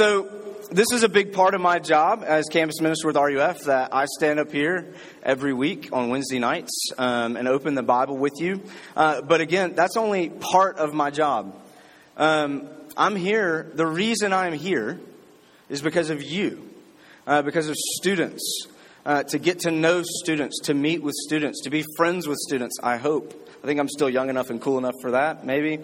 So this is a big part of my job as campus minister with RUF, that I stand up here every week on Wednesday nights and open the Bible with you. But again, that's only part of my job. I'm here. The reason I'm here is because of you, because of students, to get to know students, to meet with students, to be friends with students, I hope. I think I'm still young enough and cool enough for that, maybe.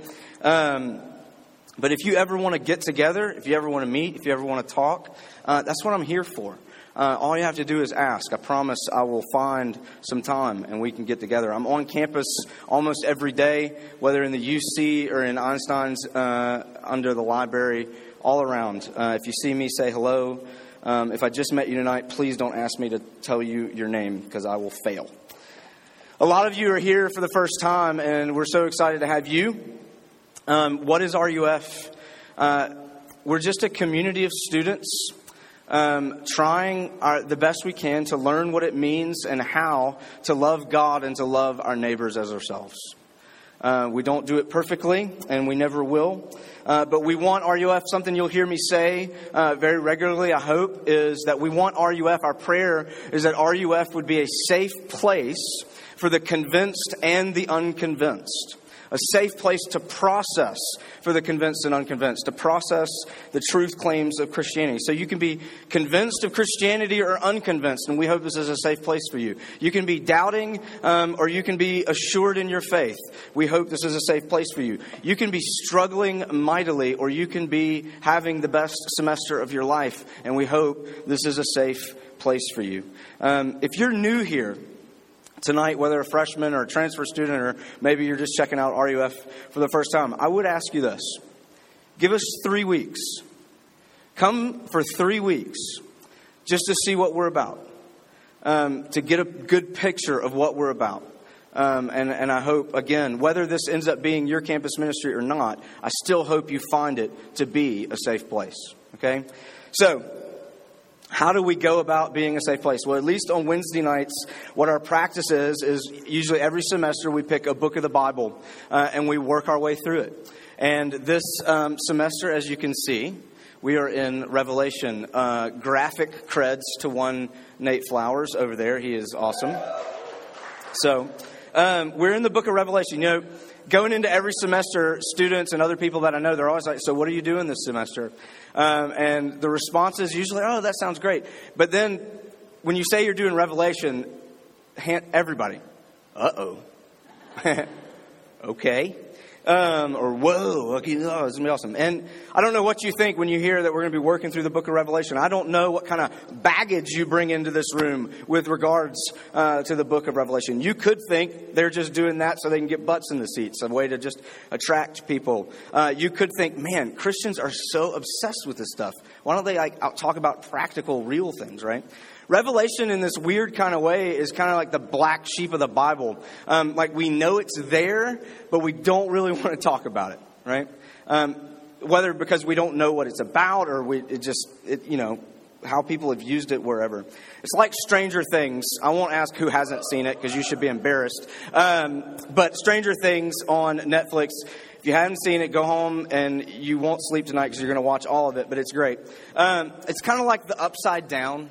But if you ever want to get together, if you ever want to meet, if you ever want to talk, that's what I'm here for. All you have to do is ask. I promise I will find some time and we can get together. I'm on campus almost every day, whether in the UC or in Einstein's under the library, all around. If you see me, say hello. If I just met you tonight, please don't ask me to tell you your name because I will fail. A lot of you are here for the first time, and we're so excited to have you. What is RUF? We're just a community of students trying the best we can to learn what it means and how to love God and to love our neighbors as ourselves. We don't do it perfectly, and we never will. But we want RUF, something you'll hear me say very regularly, I hope, is that we want RUF, our prayer is that RUF would be a safe place for the convinced and the unconvinced. A safe place to process for the convinced and unconvinced, to process the truth claims of Christianity. So you can be convinced of Christianity or unconvinced, and we hope this is a safe place for you. You can be doubting or you can be assured in your faith. We hope this is a safe place for you. You can be struggling mightily or you can be having the best semester of your life, and we hope this is a safe place for you. If you're new here tonight, whether a freshman or a transfer student, or maybe you're just checking out RUF for the first time, I would ask you this. Give us 3 weeks. Come for 3 weeks just to see what we're about, to get a good picture of what we're about. And I hope, again, whether this ends up being your campus ministry or not, I still hope you find it to be a safe place. Okay? So, how do we go about being a safe place? Well, at least on Wednesday nights, what our practice is usually every semester we pick a book of the Bible and we work our way through it. And this semester, as you can see, we are in Revelation. Graphic creds to one Nate Flowers over there. He is awesome. So we're in the book of Revelation. You know, going into every semester, students and other people that I know, they're always like, so what are you doing this semester? And the response is usually, oh, that sounds great. But then when you say you're doing Revelation, everybody, uh-oh, okay, or whoa, okay, oh, this is going to be awesome. And I don't know what you think when you hear that we're going to be working through the book of Revelation. I don't know what kind of baggage you bring into this room with regards to the book of Revelation. You could think they're just doing that so they can get butts in the seats, a way to just attract people. You could think, man, Christians are so obsessed with this stuff. Why don't they talk about practical, real things, right? Revelation in this weird kind of way is kind of like the black sheep of the Bible. Like we know it's there, but we don't really want to talk about it, right? Whether because we don't know what it's about or how people have used it wherever. It's like Stranger Things. I won't ask who hasn't seen it because you should be embarrassed. But Stranger Things on Netflix, if you haven't seen it, go home and you won't sleep tonight because you're going to watch all of it, but it's great. It's kind of like the Upside Down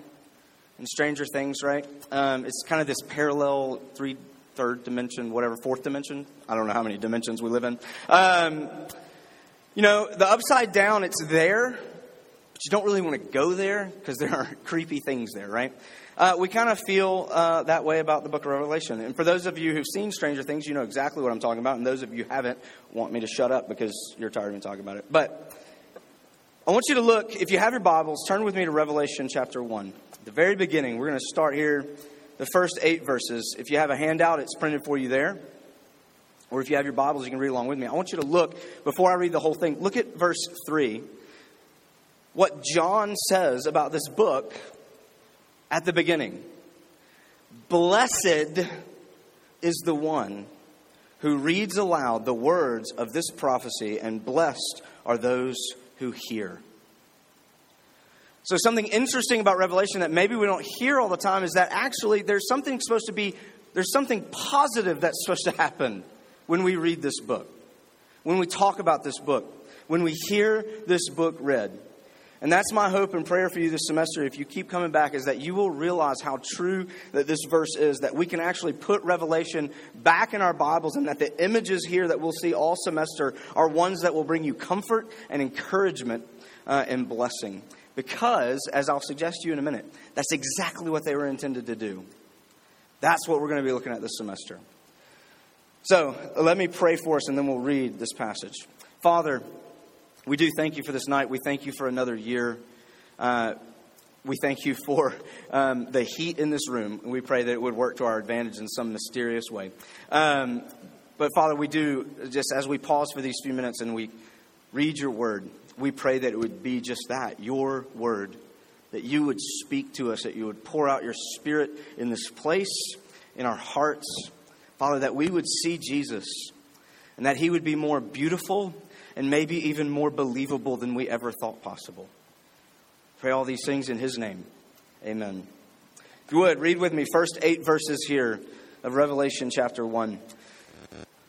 in Stranger Things, right? It's kind of this parallel third dimension, whatever, fourth dimension. I don't know how many dimensions we live in. The Upside Down, it's there, but you don't really want to go there because there are creepy things there, right? We kind of feel that way about the book of Revelation. And for those of you who've seen Stranger Things, you know exactly what I'm talking about. And those of you who haven't want me to shut up because you're tired of me talking about it. But I want you to look, if you have your Bibles, turn with me to Revelation chapter 1. The very beginning, we're going to start here, the first 8 verses. If you have a handout, it's printed for you there. Or if you have your Bibles, you can read along with me. I want you to look, before I read the whole thing, look at verse 3. What John says about this book at the beginning. Blessed is the one who reads aloud the words of this prophecy, and blessed are those who hear. So something interesting about Revelation that maybe we don't hear all the time is that actually there's something positive that's supposed to happen when we read this book, when we talk about this book, when we hear this book read. And that's my hope and prayer for you this semester, if you keep coming back, is that you will realize how true that this verse is, that we can actually put Revelation back in our Bibles, and that the images here that we'll see all semester are ones that will bring you comfort and encouragement and blessing. Because, as I'll suggest to you in a minute, that's exactly what they were intended to do. That's what we're going to be looking at this semester. So, let me pray for us, and then we'll read this passage. Father, we do thank you for this night. We thank you for another year. We thank you for the heat in this room. We pray that it would work to our advantage in some mysterious way. But Father, we do, just as we pause for these few minutes and we read your word, we pray that it would be just that, your word, that you would speak to us, that you would pour out your spirit in this place, in our hearts. Father, that we would see Jesus and that he would be more beautiful and maybe even more believable than we ever thought possible. Pray all these things in his name. Amen. If you would, read with me first 8 verses here of Revelation chapter 1.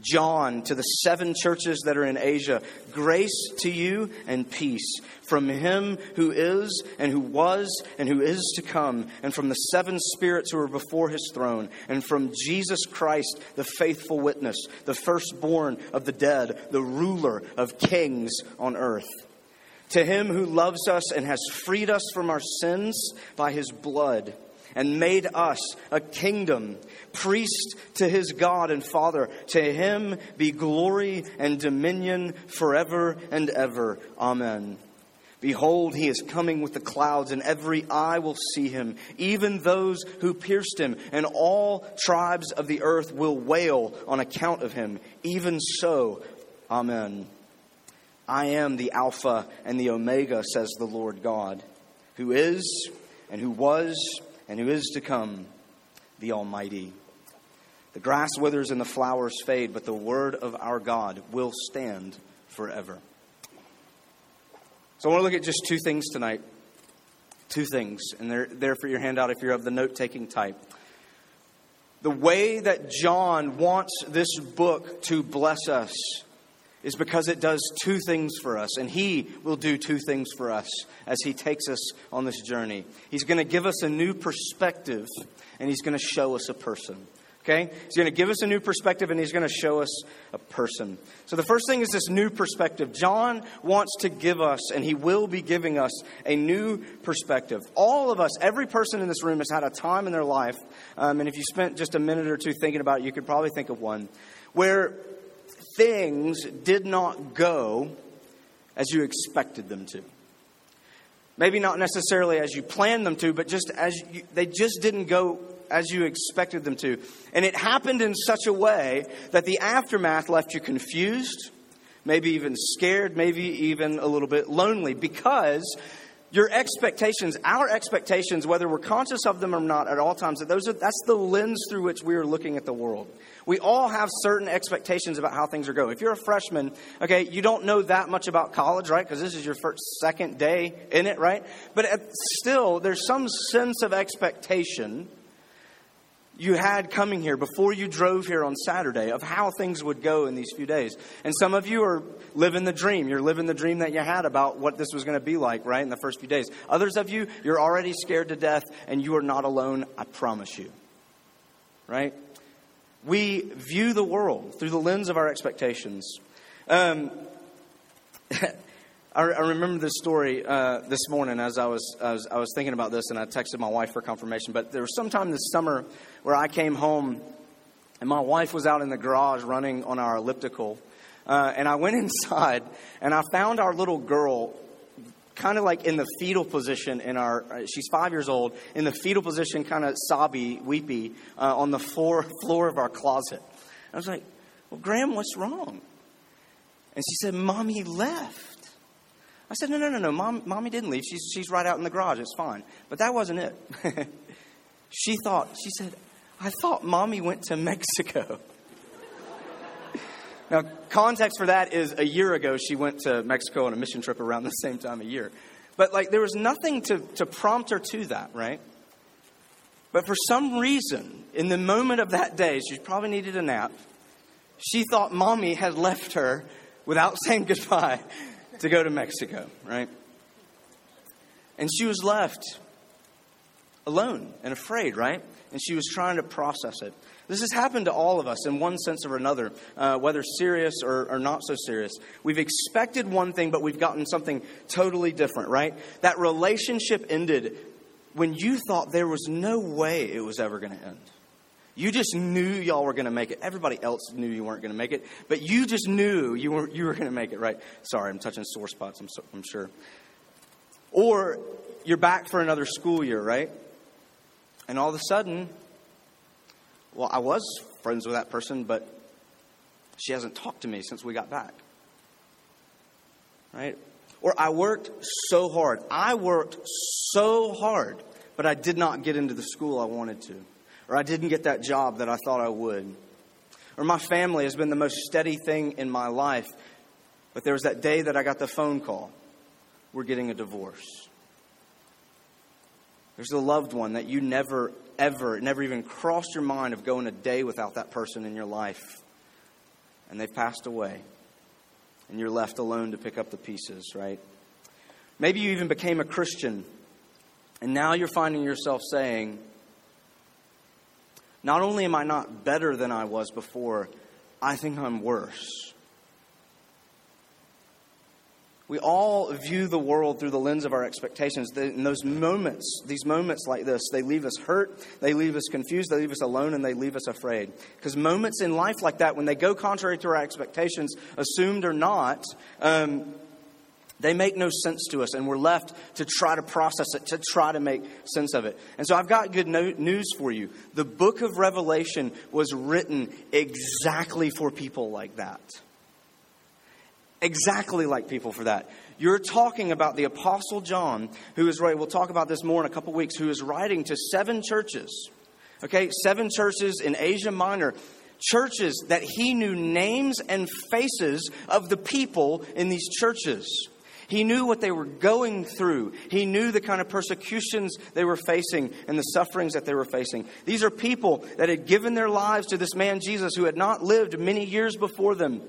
John, to the 7 churches that are in Asia, grace to you and peace from him who is and who was and who is to come, and from the 7 spirits who are before his throne, and from Jesus Christ, the faithful witness, the firstborn of the dead, the ruler of kings on earth. To him who loves us and has freed us from our sins by his blood, and made us a kingdom, priest to his God and Father. To him be glory and dominion forever and ever. Amen. Behold, he is coming with the clouds, and every eye will see him, even those who pierced him, and all tribes of the earth will wail on account of him. Even so, amen. I am the Alpha and the Omega, says the Lord God, who is and who was and who is to come, the Almighty. The grass withers and the flowers fade, but the word of our God will stand forever. So I want to look at just 2 things tonight. 2 things, and they're there for your handout if you're of the note-taking type. The way that John wants this book to bless us is because it does 2 things for us. And he will do 2 things for us as he takes us on this journey. He's going to give us a new perspective, and he's going to show us a person. Okay? He's going to give us a new perspective, and he's going to show us a person. So the first thing is this new perspective. John wants to give us, and he will be giving us, a new perspective. All of us, every person in this room has had a time in their life, and if you spent just a minute or 2 thinking about it, you could probably think of one, where things did not go as you expected them to. Maybe not necessarily as you planned them to, but just as they just didn't go as you expected them to. And it happened in such a way that the aftermath left you confused, maybe even scared, maybe even a little bit lonely, because your expectations, our expectations, whether we're conscious of them or not at all times, that's the lens through which we are looking at the world. We all have certain expectations about how things are going. If you're a freshman, okay, you don't know that much about college, right? Because this is your second day in it, right? But still, there's some sense of expectation you had coming here before you drove here on Saturday of how things would go in these few days. And some of you are living the dream. You're living the dream that you had about what this was going to be like, right, in the first few days. Others of you, you're already scared to death, and you are not alone, I promise you, right? We view the world through the lens of our expectations. I remember this story this morning as I was thinking about this, and I texted my wife for confirmation. But there was some time this summer where I came home, and my wife was out in the garage running on our elliptical. And I went inside, and I found our little girl kind of like in the fetal position she's 5 years old, in the fetal position, kind of sobby, weepy, on the floor of our closet. I was like, well, Graham, what's wrong? And she said, Mommy left. I said, no, Mommy didn't leave. She's right out in the garage. It's fine. But that wasn't it. She said, I thought mommy went to Mexico. Now, context for that is a year ago, she went to Mexico on a mission trip around the same time of year. But like, there was nothing to prompt her to that, right? But for some reason, in the moment of that day, she probably needed a nap. She thought mommy had left her without saying goodbye to go to Mexico, right? And she was left alone and afraid, right? And she was trying to process it. This has happened to all of us in one sense or another, whether serious or not so serious. We've expected one thing, but we've gotten something totally different, right? That relationship ended when you thought there was no way it was ever going to end. You just knew y'all were going to make it. Everybody else knew you weren't going to make it, but you just knew you were going to make it, right? Sorry, I'm touching sore spots, I'm sure. Or you're back for another school year, right? And all of a sudden, well, I was friends with that person, but she hasn't talked to me since we got back, right? Or I worked so hard, but I did not get into the school I wanted to. Or I didn't get that job that I thought I would. Or my family has been the most steady thing in my life, but there was that day that I got the phone call. We're getting a divorce. There's the loved one that you never even crossed your mind of going a day without that person in your life. And they've passed away. And you're left alone to pick up the pieces, right? Maybe you even became a Christian. And now you're finding yourself saying, not only am I not better than I was before, I think I'm worse. We all view the world through the lens of our expectations. In those moments, these moments like this, they leave us hurt, they leave us confused, they leave us alone, and they leave us afraid. Because moments in life like that, when they go contrary to our expectations, assumed or not, they make no sense to us, and we're left to try to process it, to try to make sense of it. And so I've got good news for you. The book of Revelation was written exactly for people like that. Exactly like people for that. You're talking about the Apostle John, who is right. We'll talk about this more in a couple weeks, who is writing to 7 churches. Okay, 7 churches in Asia Minor. Churches that he knew names and faces of the people in these churches. He knew what they were going through. He knew the kind of persecutions they were facing and the sufferings that they were facing. These are people that had given their lives to this man Jesus who had not lived many years before them.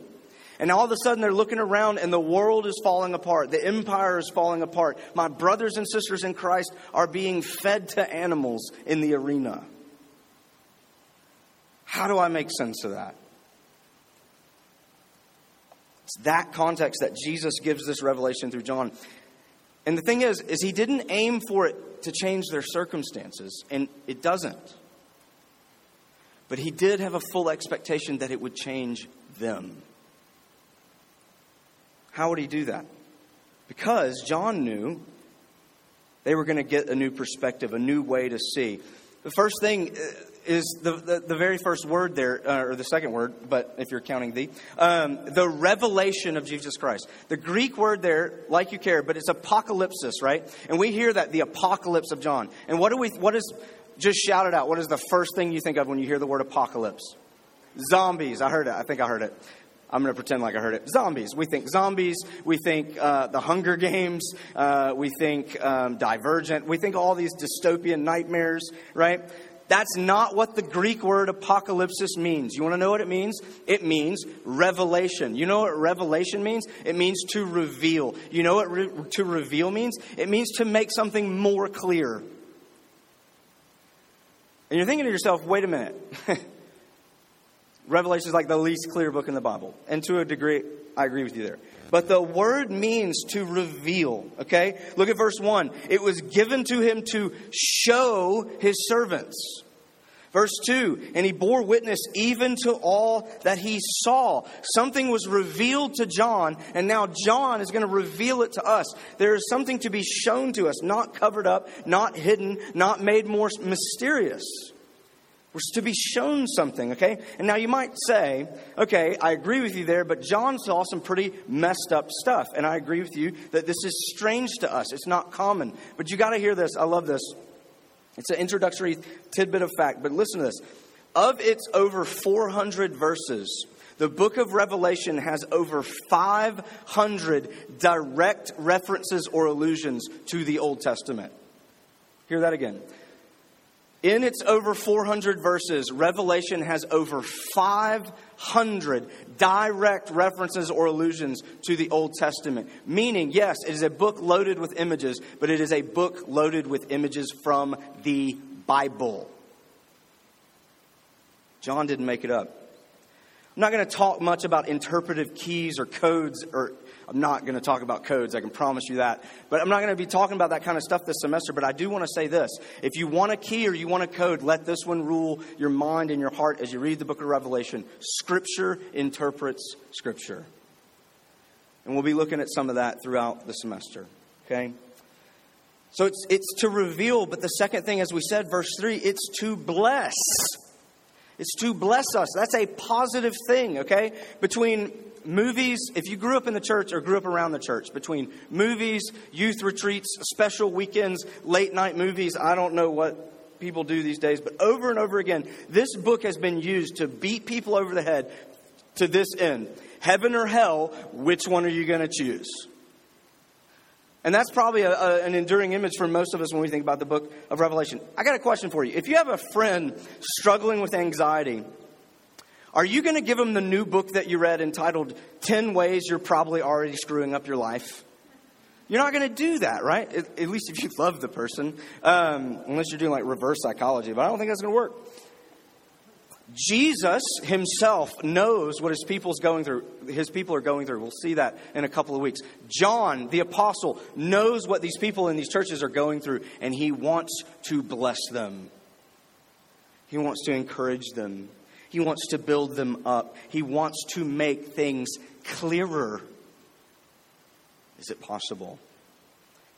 And all of a sudden they're looking around and the world is falling apart. The empire is falling apart. My brothers and sisters in Christ are being fed to animals in the arena. How do I make sense of that? It's that context that Jesus gives this revelation through John. And the thing is he didn't aim for it to change their circumstances. And it doesn't. But he did have a full expectation that it would change them. How would he do that? Because John knew they were going to get a new perspective, a new way to see. The first thing is the very first word there, or the second word, but if you're counting the revelation of Jesus Christ. The Greek word there, like you care, but it's apocalypsis, right? And we hear that, the apocalypse of John. And just shout it out, what is the first thing you think of when you hear the word apocalypse? Zombies. I think I heard it. I'm going to pretend like I heard it. Zombies. We think zombies. We think the Hunger Games. We think Divergent. We think all these dystopian nightmares, right? That's not what the Greek word apocalypsis means. You want to know what it means? It means revelation. You know what revelation means? It means to reveal. You know what to reveal means? It means to make something more clear. And you're thinking to yourself, wait a minute. Revelation is like the least clear book in the Bible. And to a degree, I agree with you there. But the word means to reveal, okay? Look at verse 1. It was given to him to show his servants. Verse 2, and he bore witness even to all that he saw. Something was revealed to John, and now John is going to reveal it to us. There is something to be shown to us, not covered up, not hidden, not made more mysterious. We're to be shown something, okay? And now you might say, okay, I agree with you there, but John saw some pretty messed up stuff. And I agree with you that this is strange to us. It's not common. But you got to hear this. I love this. It's an introductory tidbit of fact, but listen to this. Of its over 400 verses, the book of Revelation has over 500 direct references or allusions to the Old Testament. Hear that again. In its over 400 verses, Revelation has over 500 direct references or allusions to the Old Testament. Meaning, yes, it is a book loaded with images, but it is a book loaded with images from the Bible. John didn't make it up. I'm not going to talk much about interpretive keys or codes, or I'm not going to talk about codes, I can promise you that. But I'm not going to be talking about that kind of stuff this semester, but I do want to say this. If you want a key or you want a code, let this one rule your mind and your heart as you read the book of Revelation. Scripture interprets Scripture. And we'll be looking at some of that throughout the semester, okay? So it's to reveal, but the second thing, as we said, verse 3, it's to bless. It's to bless us. That's a positive thing, okay? Between movies, if you grew up in the church or grew up around the church, between movies, youth retreats, special weekends, late night movies, I don't know what people do these days, but over and over again, this book has been used to beat people over the head to this end. Heaven or hell, which one are you going to choose? And that's probably an enduring image for most of us when we think about the book of Revelation. I got a question for you. If you have a friend struggling with anxiety, are you going to give them the new book that you read entitled 10 Ways You're Probably Already Screwing Up Your Life? You're not going to do that, right? At least if you love the person. Unless you're doing like reverse psychology, but I don't think that's going to work. Jesus himself knows what his people are going through. We'll see that in a couple of weeks. John, the apostle, knows what these people in these churches are going through, and he wants to bless them. He wants to encourage them. He wants to build them up. He wants to make things clearer. Is it possible?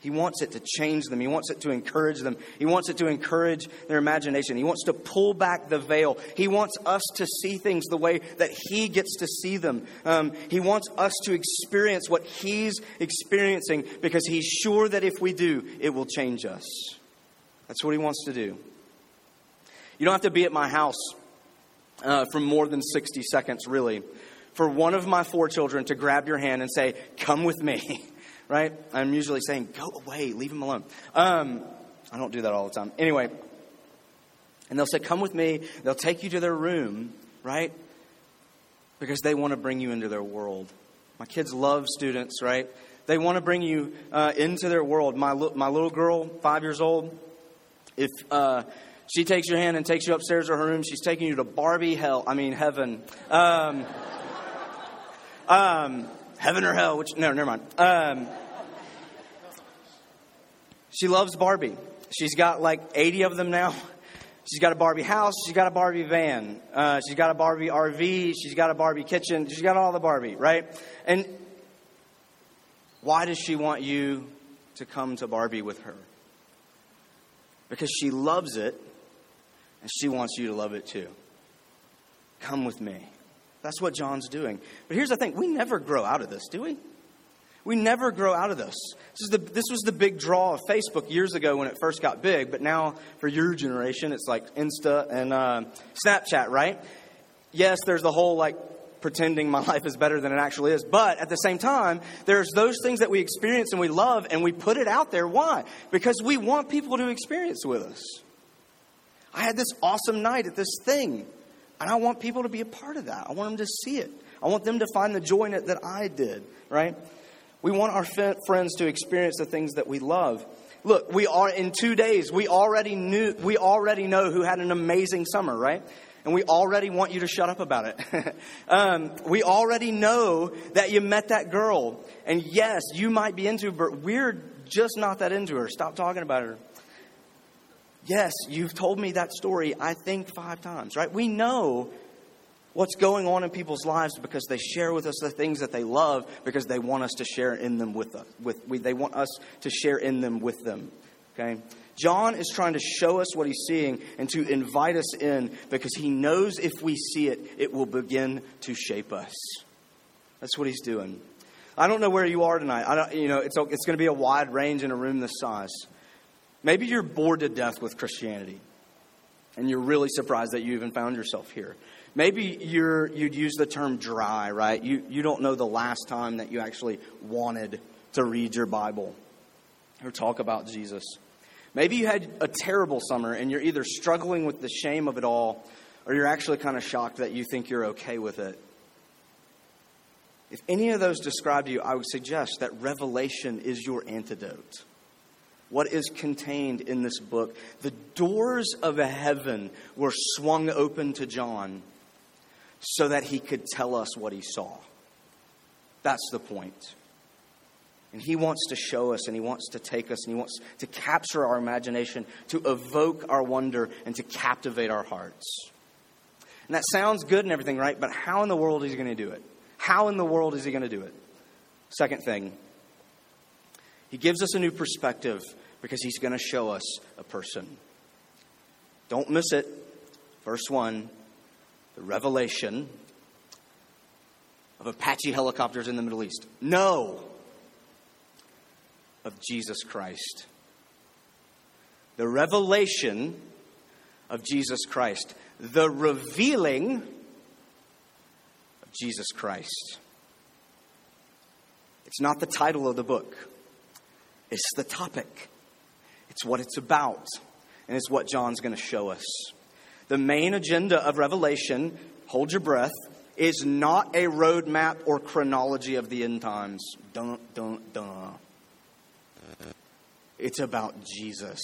He wants it to change them. He wants it to encourage them. He wants it to encourage their imagination. He wants to pull back the veil. He wants us to see things the way that he gets to see them. He wants us to experience what he's experiencing because he's sure that if we do, it will change us. That's what he wants to do. You don't have to be at my house for more than 60 seconds, really, for one of my 4 children to grab your hand and say, "Come with me." Right? I'm usually saying, go away, leave him alone. I don't do that all the time. Anyway, and they'll say, come with me. They'll take you to their room, right? Because they want to bring you into their world. My kids love students, right? They want to bring you into their world. My little girl, 5 years old, if she takes your hand and takes you upstairs to her room, she's taking you to heaven. Heaven or hell, never mind. She loves Barbie. She's got like 80 of them now. She's got a Barbie house. She's got a Barbie van. She's got a Barbie RV. She's got a Barbie kitchen. She's got all the Barbie, right? And why does she want you to come to Barbie with her? Because she loves it, and she wants you to love it too. Come with me. That's what John's doing. But here's the thing. We never grow out of this, do we? We never grow out of this. This was the big draw of Facebook years ago when it first got big. But now for your generation, it's like Insta and Snapchat, right? Yes, there's the whole like pretending my life is better than it actually is. But at the same time, there's those things that we experience and we love and we put it out there. Why? Because we want people to experience with us. I had this awesome night at this thing. And I want people to be a part of that. I want them to see it. I want them to find the joy in it that I did, right? We want our friends to experience the things that we love. Look, in 2 days, we already know who had an amazing summer, right? And we already want you to shut up about it. We already know that you met that girl. And yes, you might be into her, but we're just not that into her. Stop talking about her. Yes, you've told me that story, I think 5 times, right? We know what's going on in people's lives because they share with us the things that they love because they want us to share in them with us. They want us to share in them with them, okay? John is trying to show us what he's seeing and to invite us in because he knows if we see it, it will begin to shape us. That's what he's doing. I don't know where you are tonight. It's going to be a wide range in a room this size. Maybe you're bored to death with Christianity, and you're really surprised that you even found yourself here. Maybe you'd use the term dry, right? You don't know the last time that you actually wanted to read your Bible or talk about Jesus. Maybe you had a terrible summer, and you're either struggling with the shame of it all, or you're actually kind of shocked that you think you're okay with it. If any of those describe to you, I would suggest that Revelation is your antidote. What is contained in this book? The doors of heaven were swung open to John so that he could tell us what he saw. That's the point. And he wants to show us, and he wants to take us, and he wants to capture our imagination, to evoke our wonder, and to captivate our hearts. And that sounds good and everything, right? But how in the world is he going to do it? How in the world is he going to do it? Second thing, he gives us a new perspective because he's going to show us a person. Don't miss it. Verse 1, the revelation of Apache helicopters in the Middle East. No, of Jesus Christ. The revelation of Jesus Christ. The revealing of Jesus Christ. It's not the title of the book. It's the topic. It's what it's about. And it's what John's going to show us. The main agenda of Revelation, hold your breath, is not a roadmap or chronology of the end times. Dun, dun, dun. It's about Jesus.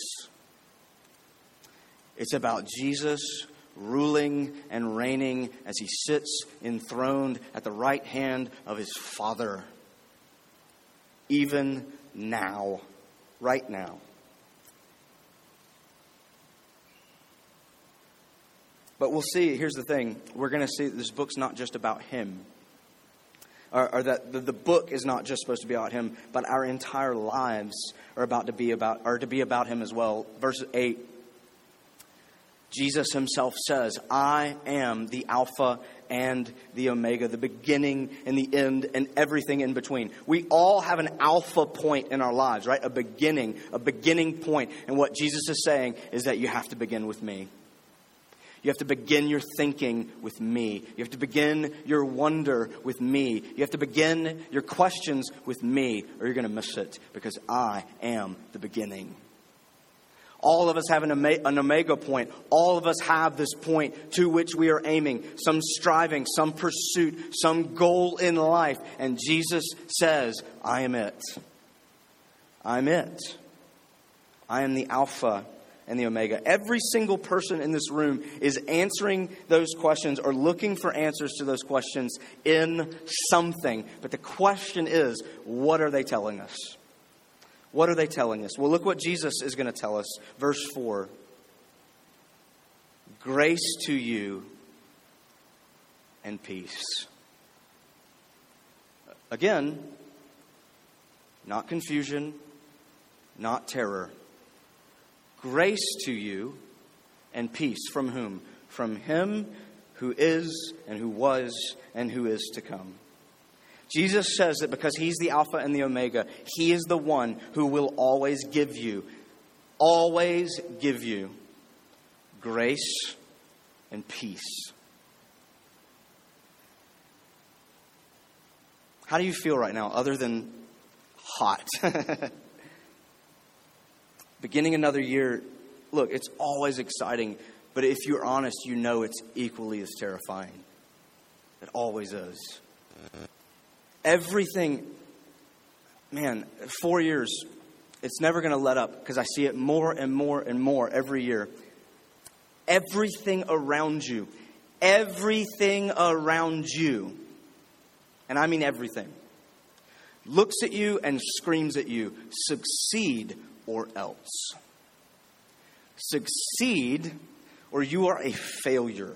It's about Jesus ruling and reigning as he sits enthroned at the right hand of his Father. Even now, right now. But we'll see, here's the thing, we're going to see that this book's not just about him. Or that the book is not just supposed to be about him, but our entire lives are to be about him as well. Verse 8, Jesus himself says, I am the Alpha and the Omega, the beginning and the end and everything in between. We all have an alpha point in our lives, right? A beginning point. And what Jesus is saying is that you have to begin with me. You have to begin your thinking with me. You have to begin your wonder with me. You have to begin your questions with me, or you're going to miss it, because I am the beginning. All of us have an omega point. All of us have this point to which we are aiming. Some striving, some pursuit, some goal in life. And Jesus says, I am it. I'm it. I am the Alpha and the Omega. Every single person in this room is answering those questions or looking for answers to those questions in something. But the question is, what are they telling us? What are they telling us? Well, look what Jesus is going to tell us. Verse 4. Grace to you and peace. Again, not confusion, not terror. Grace to you and peace. From whom? From him who is and who was and who is to come. Jesus says that because he's the Alpha and the Omega, he is the one who will always give you grace and peace. How do you feel right now other than hot? Beginning another year, look, it's always exciting, but if you're honest, you know it's equally as terrifying. It always is. Everything, man, 4 years, it's never going to let up because I see it more and more and more every year. Everything around you, and I mean everything, looks at you and screams at you, succeed or else. Succeed or you are a failure.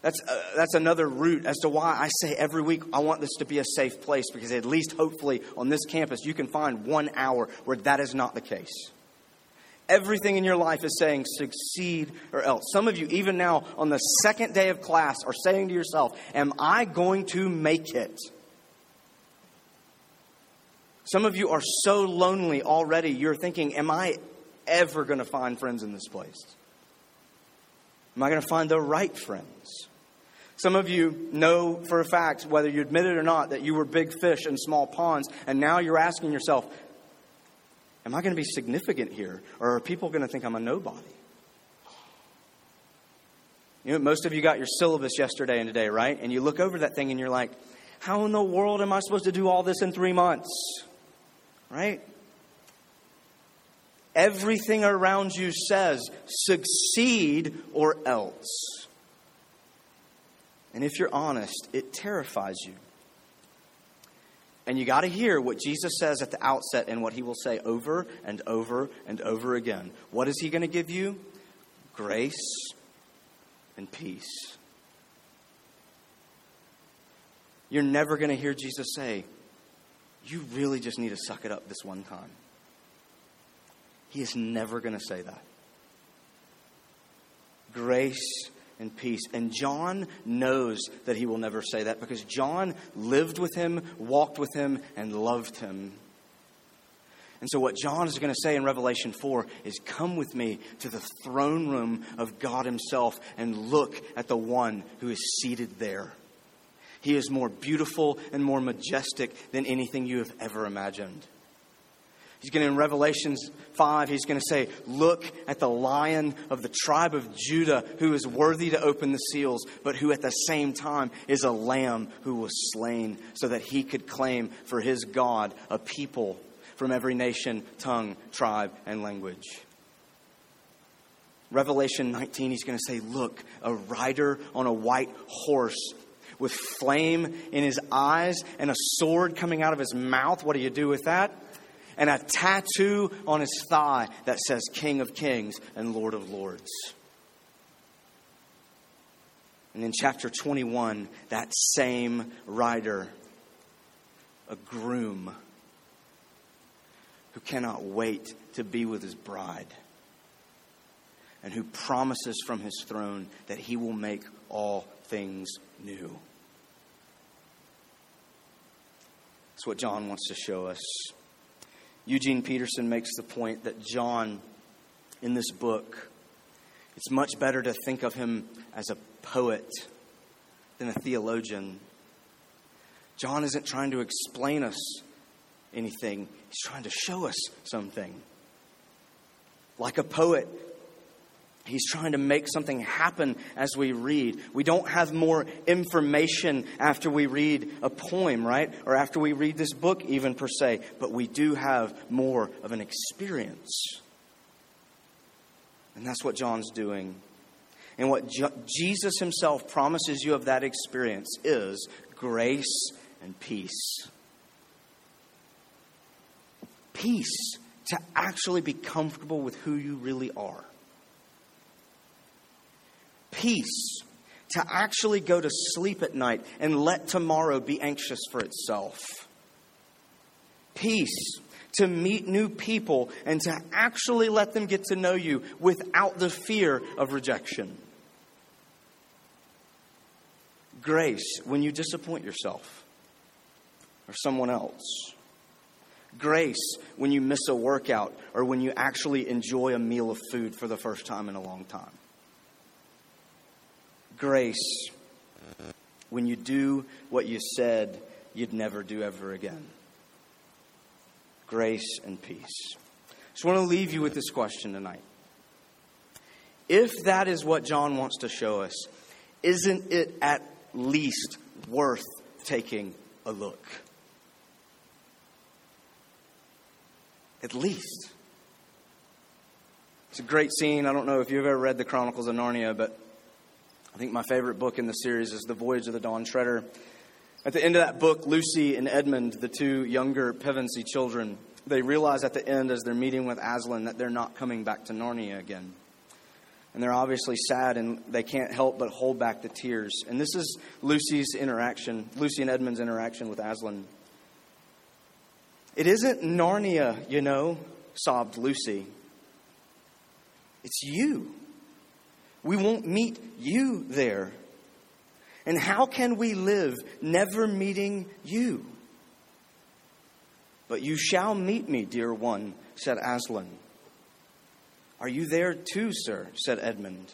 That's another route as to why I say every week I want this to be a safe place, because at least hopefully on this campus you can find 1 hour where that is not the case. Everything in your life is saying succeed or else. Some of you even now on the second day of class are saying to yourself, am I going to make it? Some of you are so lonely already, you're thinking, am I ever going to find friends in this place? Am I going to find the right friends? Some of you know for a fact, whether you admit it or not, that you were big fish in small ponds, and now you're asking yourself, am I going to be significant here, or are people going to think I'm a nobody? You know, most of you got your syllabus yesterday and today, right? And you look over that thing and you're like, how in the world am I supposed to do all this in 3 months? Right? Everything around you says succeed or else. And if you're honest, it terrifies you. And you got to hear what Jesus says at the outset and what he will say over and over and over again. What is he going to give you? Grace and peace. You're never going to hear Jesus say, you really just need to suck it up this one time. He is never going to say that. Grace and peace. And John knows that he will never say that because John lived with him, walked with him, and loved him. And so what John is going to say in Revelation 4 is, come with me to the throne room of God himself and look at the one who is seated there. He is more beautiful and more majestic than anything you have ever imagined. He's going to, in Revelation 5, he's going to say, look at the Lion of the tribe of Judah, who is worthy to open the seals, but who at the same time is a lamb who was slain so that he could claim for his God a people from every nation, tongue, tribe, and language. Revelation 19, he's going to say, look, a rider on a white horse with flame in his eyes and a sword coming out of his mouth. What do you do with that? And a tattoo on his thigh that says King of Kings and Lord of Lords. And in chapter 21, that same rider, a groom who cannot wait to be with his bride and who promises from his throne that he will make all things new. That's what John wants to show us. Eugene Peterson makes the point that John, in this book, it's much better to think of him as a poet than a theologian. John isn't trying to explain us anything. He's trying to show us something. Like a poet, he's trying to make something happen as we read. We don't have more information after we read a poem, right? Or after we read this book, even per se. But we do have more of an experience. And that's what John's doing. And what Jesus himself promises you of that experience is grace and peace. Peace to actually be comfortable with who you really are. Peace to actually go to sleep at night and let tomorrow be anxious for itself. Peace to meet new people and to actually let them get to know you without the fear of rejection. Grace when you disappoint yourself or someone else. Grace when you miss a workout or when you actually enjoy a meal of food for the first time in a long time. Grace when you do what you said you'd never do ever again. Grace and peace. Just want to leave you with this question tonight. If that is what John wants to show us, isn't it at least worth taking a look? At least. It's a great scene. I don't know if you've ever read the Chronicles of Narnia, but I think my favorite book in the series is The Voyage of the Dawn Treader. At the end of that book, Lucy and Edmund, the two younger Pevensey children, they realize at the end as they're meeting with Aslan that they're not coming back to Narnia again. And they're obviously sad and they can't help but hold back the tears. And this is Lucy and Edmund's interaction with Aslan. It isn't Narnia, you know, sobbed Lucy. It's you. We won't meet you there. And how can we live never meeting you? But you shall meet me, dear one, said Aslan. Are you there too, sir? Said Edmund.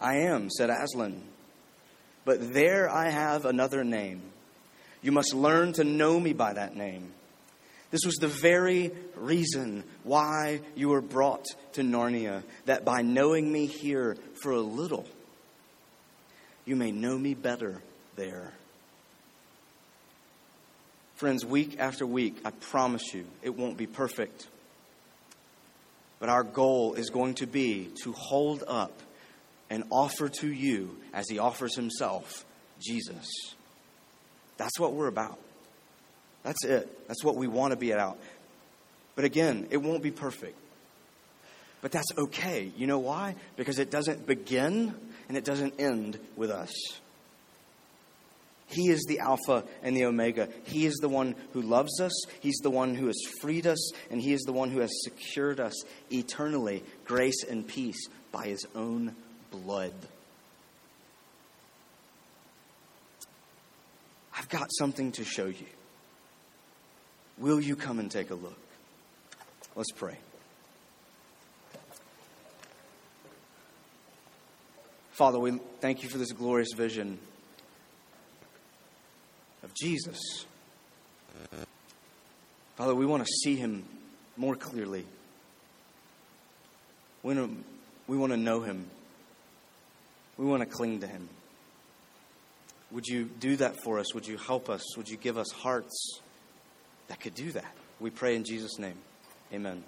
I am, said Aslan. But there I have another name. You must learn to know me by that name. This was the very reason why you were brought to Narnia, that by knowing me here for a little, you may know me better there. Friends, week after week, I promise you, it won't be perfect. But our goal is going to be to hold up and offer to you, as he offers himself, Jesus. That's what we're about. That's it. That's what we want to be about. But again, it won't be perfect. But that's okay. You know why? Because it doesn't begin and it doesn't end with us. He is the Alpha and the Omega. He is the one who loves us. He's the one who has freed us. And he is the one who has secured us eternally grace and peace by his own blood. I've got something to show you. Will you come and take a look? Let's pray. Father, we thank you for this glorious vision of Jesus. Father, we want to see him more clearly. We want to know him. We want to cling to him. Would you do that for us? Would you help us? Would you give us hearts that could do that? We pray in Jesus' name. Amen.